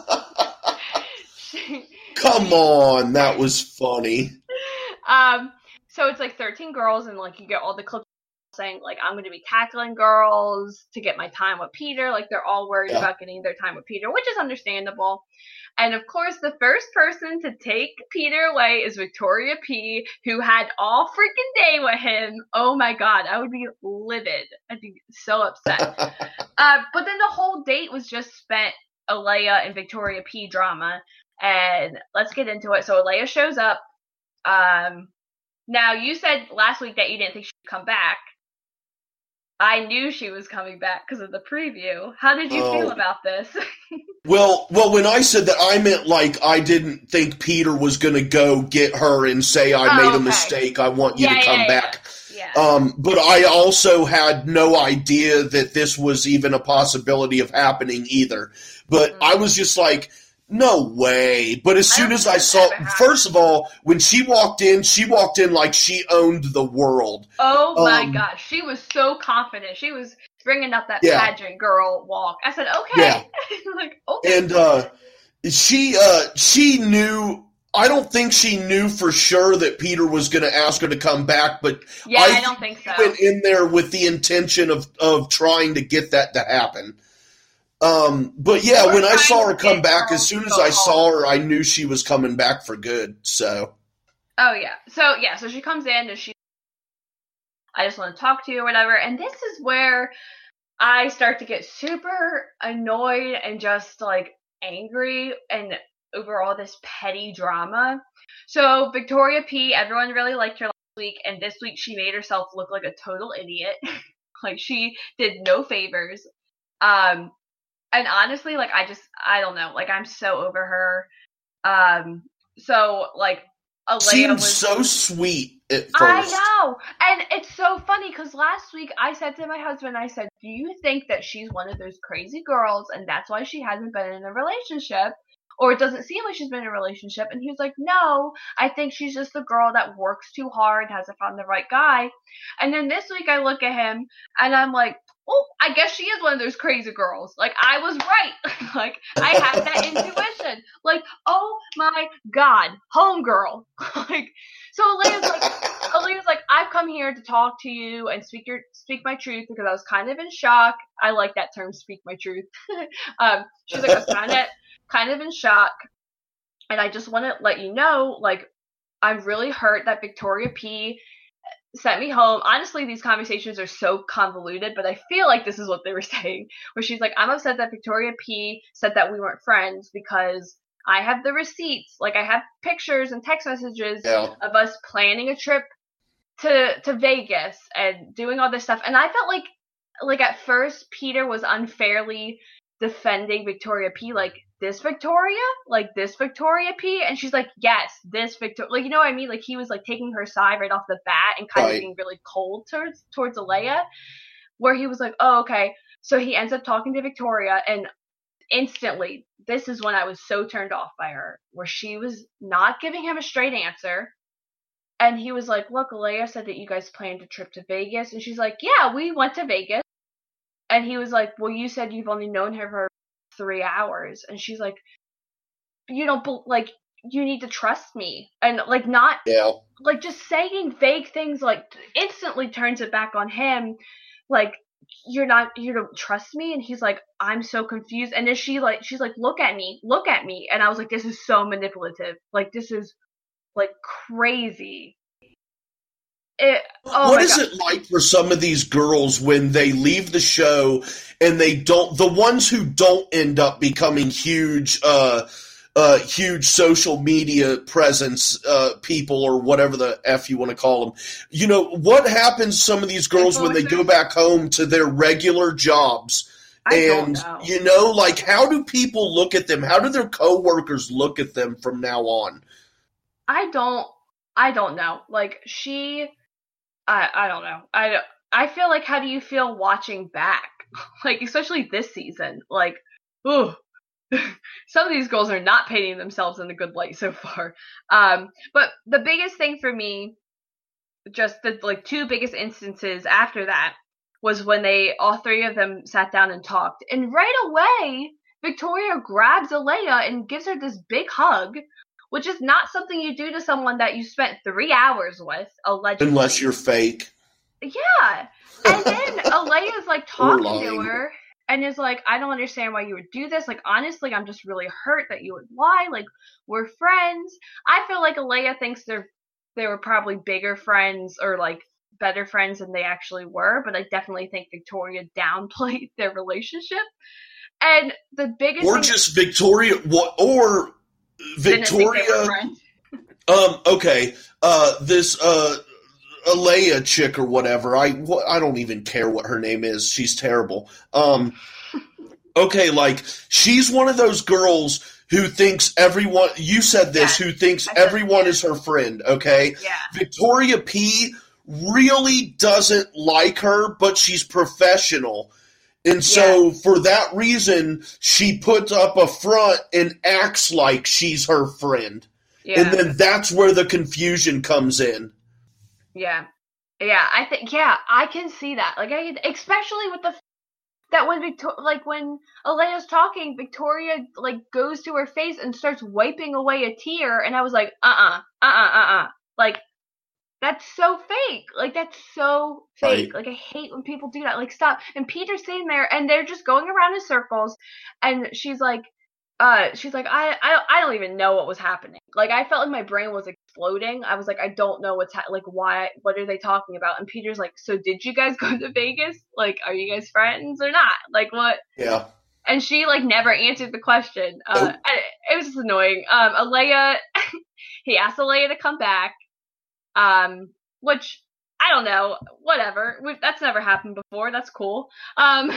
she, Come on, that was funny. Um, so it's like thirteen girls, and like you get all the clips saying like I'm going to be tackling girls to get my time with Peter. Like they're all worried yeah. about getting their time with Peter, which is understandable. And of course, the first person to take Peter away is Victoria P., who had all freaking day with him. Oh my God, I would be livid. I'd be so upset. uh, but then the whole date was just spent Alayah and Victoria P. drama. And let's get into it. So Alayah shows up. Um, now, you said last week that you didn't think she'd come back. I knew she was coming back because of the preview. How did you oh. feel about this? well, well, when I said that, I meant like I didn't think Peter was going to go get her and say, I oh, made okay. a mistake. I want you yeah, to come yeah, back. Yeah. Yeah. Um, but I also had no idea that this was even a possibility of happening either. But mm-hmm. I was just like, no way. But as soon as I saw, first of all, when she walked in, she walked in like she owned the world. Oh my um, gosh. She was so confident. She was bringing up that yeah. pageant girl walk. I said, okay. Yeah. like, okay. And, uh, she, uh, she knew I don't think she knew for sure that Peter was going to ask her to come back, but yeah, I, I don't think so. Went in there with the intention of, of trying to get that to happen. Um, but yeah, We're when I saw her come back, her as soon as I home. saw her, I knew she was coming back for good. So. Oh yeah. So yeah. So she comes in and she, I just want to talk to you or whatever. And this is where I start to get super annoyed and just like angry and over all this petty drama. So Victoria P., everyone really liked her last week, and this week she made herself look like a total idiot. Like, she did no favors. Um, and honestly, like, I just, I don't know. Like, I'm so over her. Um, so, like, Alayah seemed was... so sweet at first. I know. And it's so funny, because last week I said to my husband, I said, do you think that she's one of those crazy girls, and that's why she hasn't been in a relationship? Or it doesn't seem like she's been in a relationship. And he was like, no, I think she's just the girl that works too hard, hasn't found the right guy. And then this week I look at him and I'm like, oh, I guess she is one of those crazy girls. Like, I was right. Like, I had that intuition. Like, oh my God, homegirl. Like, so Alayah's like, Alayah's like, I've come here to talk to you and speak your, speak my truth, because I was kind of in shock. I like that term, speak my truth. um, she's like, I was kind of, kind of in shock, and I just want to let you know, like, I'm really hurt that Victoria P. sent me home. Honestly, these conversations are so convoluted, but I feel like this is what they were saying, where she's like, I'm upset that Victoria P. said that we weren't friends, because I have the receipts. Like, I have pictures and text messages yeah. of us planning a trip to to Vegas and doing all this stuff. And I felt like, like at first, Peter was unfairly defending Victoria P. Like, this Victoria? Like, this Victoria P? And she's like, yes, this Victoria. Like, you know what I mean? Like, he was, like, taking her side right off the bat and kind right. of being really cold towards towards Alayah, where he was like, oh, okay. So he ends up talking to Victoria, and instantly, this is when I was so turned off by her, where she was not giving him a straight answer. And he was like, look, Alayah said that you guys planned a trip to Vegas. And she's like, yeah, we went to Vegas. And he was like, well, you said you've only known her for three hours. And she's like, you don't, like, you need to trust me. And, like, not, yeah. like, just saying vague things, like, instantly turns it back on him. Like, you're not, you don't trust me? And he's like, I'm so confused. And then she, like, she's like, look at me, look at me. And I was like, this is so manipulative. Like, this is, like, crazy. It, oh what is God. It like for some of these girls when they leave the show and they don't, the ones who don't end up becoming huge, uh, uh, huge social media presence, uh, people or whatever the F you want to call them, you know, what happens to some of these girls when they go back home to their regular jobs? I and, know. You know, like, how do people look at them? How do their coworkers look at them from now on? I don't, I don't know. Like, she... I, I don't know. I, I feel like, how do you feel watching back? Like, especially this season. Like, ooh, some of these girls are not painting themselves in a good light so far. Um, but the biggest thing for me, just the, like, two biggest instances after that, was when they, all three of them sat down and talked. And right away, Victoria grabs Alayah and gives her this big hug, which is not something you do to someone that you spent three hours with, allegedly. Unless you're fake. Yeah. And then Alayah's, like, talking to her and is like, I don't understand why you would do this. Like, honestly, I'm just really hurt that you would lie. Like, we're friends. I feel like Alayah thinks they're they were probably bigger friends or, like, better friends than they actually were. But I definitely think Victoria downplayed their relationship. And the biggest Or just thing- Victoria – or – Victoria, um, okay, uh, this, uh, Alayah chick or whatever, I, wh- I don't even care what her name is, she's terrible, um, okay, like, she's one of those girls who thinks everyone, you said this, yeah, who thinks everyone that. Is her friend, okay, yeah. Victoria P. really doesn't like her, but she's professional. And so, yeah. for that reason, she puts up a front and acts like she's her friend. Yeah. And then that's where the confusion comes in. Yeah. Yeah, I think, yeah, I can see that. Like, I, especially with the that when Victoria, like when Alayah's talking, Victoria like goes to her face and starts wiping away a tear, and I was like, uh-uh, uh-uh, uh-uh, like that's so fake. Like that's so fake. Right. Like I hate when people do that. Like stop. And Peter's sitting there, and they're just going around in circles, and she's like, uh, she's like, I, I, I don't even know what was happening. Like I felt like my brain was exploding. I was like, I don't know what's ha- like why. What are they talking about? And Peter's like, so did you guys go to Vegas? Like, are you guys friends or not? Like what? Yeah. And she like never answered the question. Uh, nope. And it, it was just annoying. Um, Alayah, he asked Alayah to come back. Um, which I don't know, whatever. We've, that's never happened before. That's cool. Um,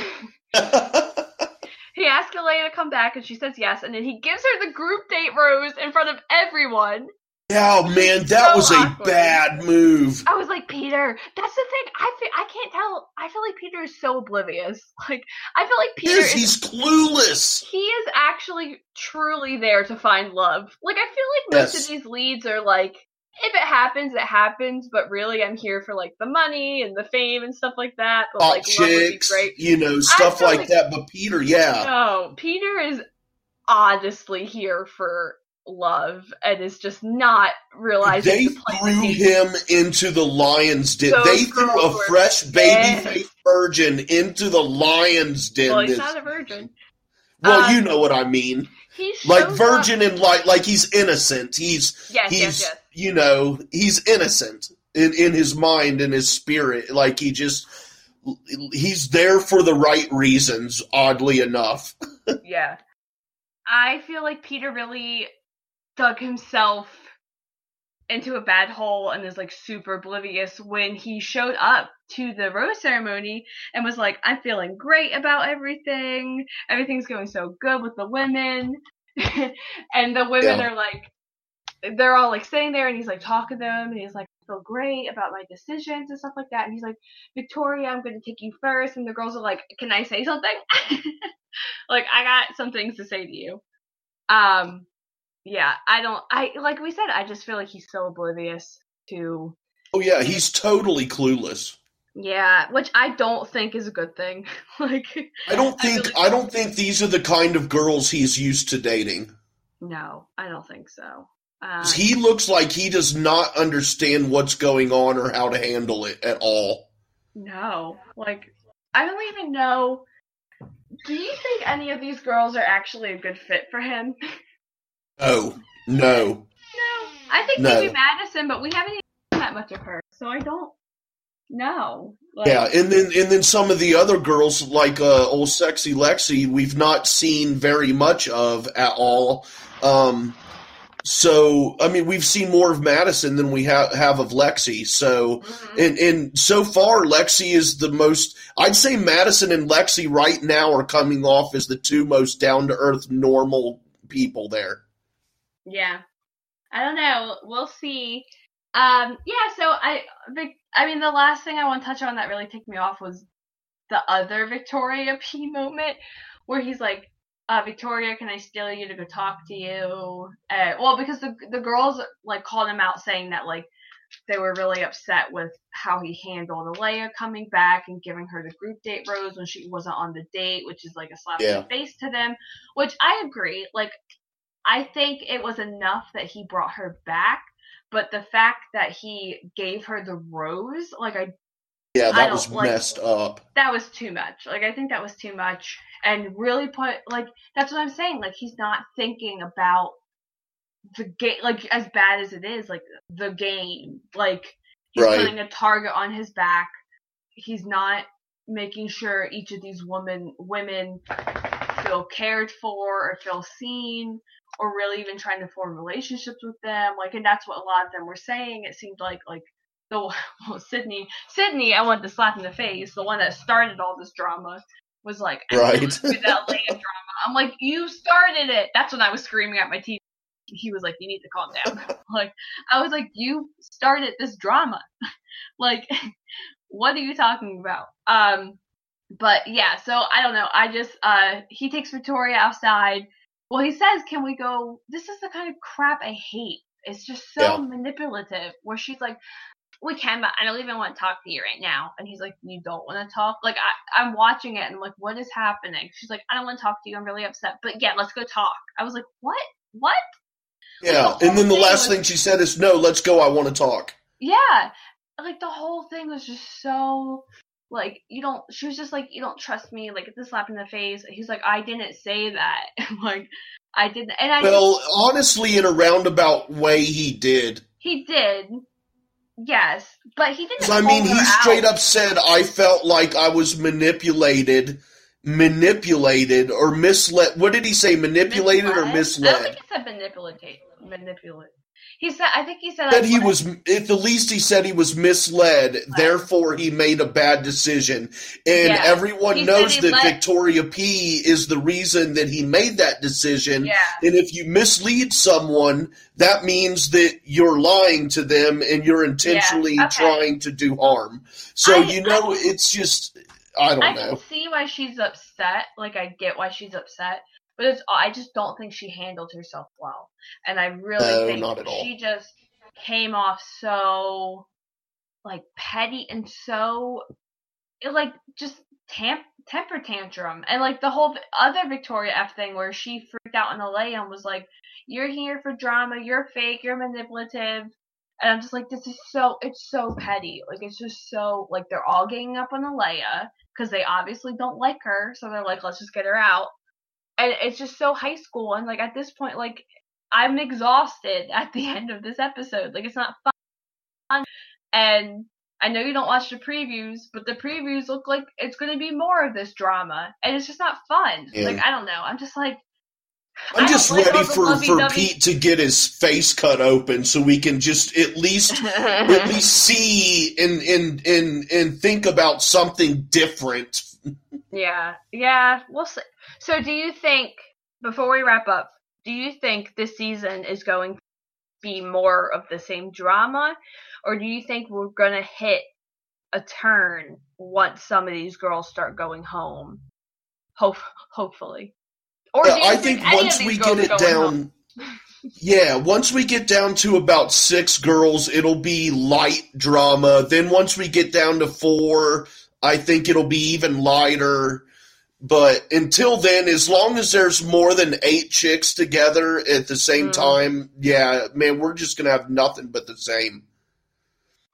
he asked Alayah to come back and she says yes. And then he gives her the group date rose in front of everyone. Oh man, that so was awkward. A bad move. I was like, Peter, that's the thing. I feel, I can't tell. I feel like Peter is so oblivious. Like, I feel like Peter is, is he's clueless. He is actually truly there to find love. Like, I feel like most yes. of these leads are like, if it happens, it happens, but really I'm here for, like, the money and the fame and stuff like that. But, Hot like, chicks, love would be great. You know, stuff like, like that. But Peter, yeah. No, Peter is obviously here for love and is just not realizing. They the threw him into the lion's den. So they threw a fresh baby virgin into the lion's den. Well, he's not a virgin. Well, um, you know what I mean. He's like virgin up. And like, like he's innocent. He's, yes, he's, yes, yes. You know, he's innocent in, in his mind and his spirit. Like he just, he's there for the right reasons, oddly enough. Yeah. I feel like Peter really dug himself into a bad hole and is like super oblivious when he showed up to the rose ceremony and was like, I'm feeling great about everything. Everything's going so good with the women. And the women yeah. are like, they're all like sitting there and he's like talking to them and he's like, I feel great about my decisions and stuff like that. And he's like, Victoria, I'm going to take you first. And the girls are like, can I say something? Like, I got some things to say to you. Um, yeah, I don't, I, like we said, I just feel like he's so oblivious to. Oh yeah, he's totally clueless. Yeah, which I don't think is a good thing. Like, I don't think, I, like, I don't think these are the kind of girls he's used to dating. No, I don't think so. Um, he looks like he does not understand what's going on or how to handle it at all. No, like, I don't even know. Do you think any of these girls are actually a good fit for him? Oh, no. No. I think no. Maybe Madison, but we haven't even seen that much of her, so I don't know. Like, yeah, and then and then some of the other girls, like uh, old Sexy Lexi, we've not seen very much of at all. Um, so, I mean, we've seen more of Madison than we ha- have of Lexi. So, mm-hmm. and, and so far, Lexi is the most, I'd say Madison and Lexi right now are coming off as the two most down-to-earth normal people there. Yeah, I don't know. We'll see. Um, yeah, so I, Vic, I mean, the last thing I want to touch on that really ticked me off was the other Victoria P. moment where he's like, uh, Victoria, can I steal you to go talk to you? Uh, well, because the the girls like called him out saying that like they were really upset with how he handled Alayah coming back and giving her the group date rose when she wasn't on the date, which is like a slap yeah. in the face to them, which I agree. Like, I think it was enough that he brought her back, but the fact that he gave her the rose, like I, yeah, that I was like, messed up. That was too much. Like, I think that was too much, and really put like that's what I'm saying. Like, he's not thinking about the game. Like, as bad as it is, like the game. Like, he's right. putting a target on his back. He's not making sure each of these women women feel cared for or feel seen, or really even trying to form relationships with them. Like, and that's what a lot of them were saying. It seemed like, like, the, well, Sydney, Sydney, I wanted to slap in the face. The one that started all this drama was like, right. That Alayah drama. I'm like, you started it. That's when I was screaming at my T V. He was like, you need to calm down. Like, I was like, you started this drama. Like, what are you talking about? Um, but yeah, so I don't know. I just, uh, he takes Victoria outside. Well, he says, can we go? This is the kind of crap I hate. It's just so yeah. manipulative, where she's like, we can, but I don't even want to talk to you right now. And he's like, you don't want to talk? Like, I, I'm watching it, and I'm like, what is happening? She's like, I don't want to talk to you. I'm really upset. But, yeah, let's go talk. I was like, what? What? Yeah, like, the and then the thing last was, thing she said is, no, let's go. I want to talk. Yeah. Like, the whole thing was just so, like, you don't, she was just like, you don't trust me. Like, it's a slap in the face. He's like, I didn't say that. Like, I didn't. And I well, just, honestly, in a roundabout way, he did. He did. Yes, but he didn't. I mean, he straight out. up said, I felt like I was manipulated, manipulated, or misled. What did he say? Manipulated, manipulated? or misled? I don't think he said manipulated. Manipulate. He said, I think he said. That he wanted- was, at the least he said he was misled, right. Therefore he made a bad decision. And yeah. everyone he knows that let- Victoria P. is the reason that he made that decision. Yeah. And if you mislead someone, that means that you're lying to them and you're intentionally yeah. okay. trying to do harm. So, I, you know, I, it's just, I don't I know. I can see why she's upset. Like, I get why she's upset. But it's, I just don't think she handled herself well. And I really no, think not at all. She just came off so, like, petty and so, like, just tam- temper tantrum. And, like, the whole other Victoria F. thing where she freaked out in Alayah and was like, you're here for drama, you're fake, you're manipulative. And I'm just like, this is so, it's so petty. Like, it's just so, like, they're all ganging up on Alayah because they obviously don't like her. So they're like, let's just get her out. And it's just so high school. And, like, at this point, like, I'm exhausted at the end of this episode. Like, it's not fun. And I know you don't watch the previews, but the previews look like it's going to be more of this drama. And it's just not fun. Yeah. Like, I don't know. I'm just, like, I'm just ready for, for Pete to get his face cut open so we can just at least at least see and, and, and, and think about something different. Yeah. Yeah. We'll see. So do you think, before we wrap up, do you think this season is going to be more of the same drama, or do you think we're going to hit a turn once some of these girls start going home? Ho- hopefully. Or yeah, do you I think, think once we get it down, yeah, once we get down to about six girls, it'll be light drama. Then once we get down to four, I think it'll be even lighter. But until then, as long as there's more than eight chicks together at the same mm. time, yeah, man, we're just going to have nothing but the same.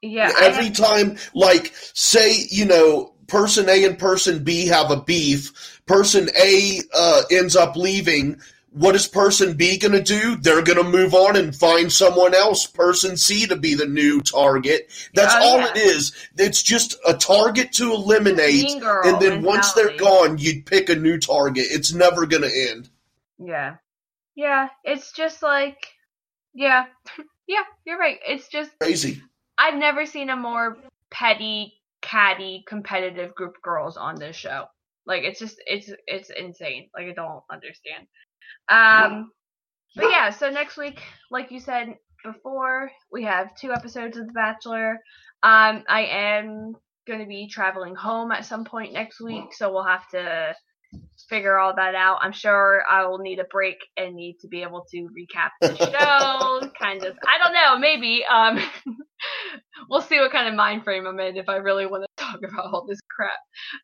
Yeah. Every time, like, say, you know, person A and person B have a beef. Person A uh, ends up leaving. What is person B going to do? They're going to move on and find someone else, person C, to be the new target. That's oh, all yeah. it is. It's just a target to eliminate, and then once they're gone, you pick a new target. It's never going to end. Yeah. Yeah, it's just like, yeah. Yeah, you're right. It's just crazy. I've never seen a more petty, catty, competitive group of girls on this show. Like, it's just, it's it's insane. Like, I don't understand. Um, but yeah, so next week, like you said before, we have two episodes of The Bachelor. Um, I am going to be traveling home at some point next week, so we'll have to figure all that out. I'm sure I will need a break and need to be able to recap the show, kind of, I don't know, maybe. Um, we'll see what kind of mind frame I'm in if I really want to talk about all this crap.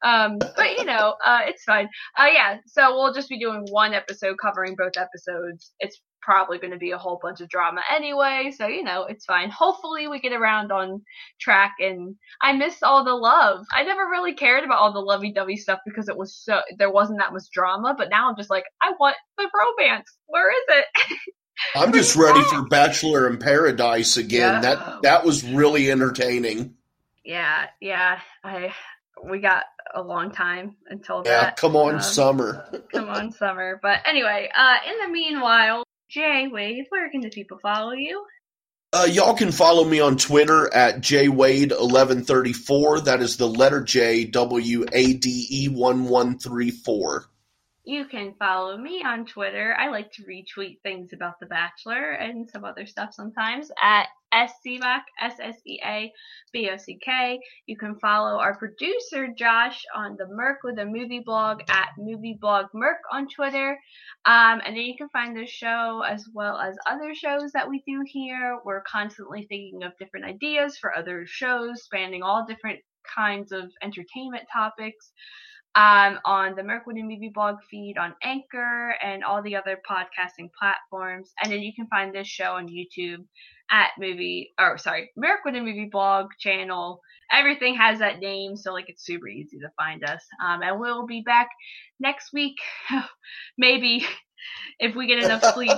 Um, but, you know, uh, it's fine. Uh, yeah, so we'll just be doing one episode covering both episodes. It's probably going to be a whole bunch of drama anyway, so, you know, it's fine. Hopefully we get around on track, and I miss all the love. I never really cared about all the lovey-dovey stuff because it was so, there wasn't that much drama, but now I'm just like, I want the romance. Where is it? I'm just ready for Bachelor in Paradise again. Yeah. That that was really entertaining. Yeah, yeah. I we got a long time until yeah, that. Come on, um, summer. Come on, summer. But anyway, uh, in the meanwhile, Jay Wade, where can the people follow you? Uh, y'all can follow me on Twitter at J Wade eleven thirty-four. That is the letter J W A D E one one three four. You can follow me on Twitter. I like to retweet things about The Bachelor and some other stuff sometimes at S C B O C, S S E A B O C K. You can follow our producer, Josh, on the Merc with a Movie Blog at Movie Blog Merc on Twitter. Um, and then you can find the show as well as other shows that we do here. We're constantly thinking of different ideas for other shows, spanning all different kinds of entertainment topics. Um, on the Merc with a Movie Blog feed on Anchor and all the other podcasting platforms. And then you can find this show on YouTube at movie, or sorry, Merc with a Movie Blog channel. Everything has that name, so like it's super easy to find us. Um, and we'll be back next week, maybe if we get enough sleep.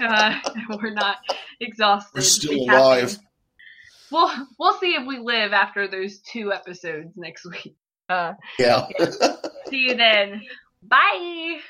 uh, we're not exhausted. We're still we alive. To, we'll we'll see if we live after those two episodes next week. Uh, yeah. See you then. Bye.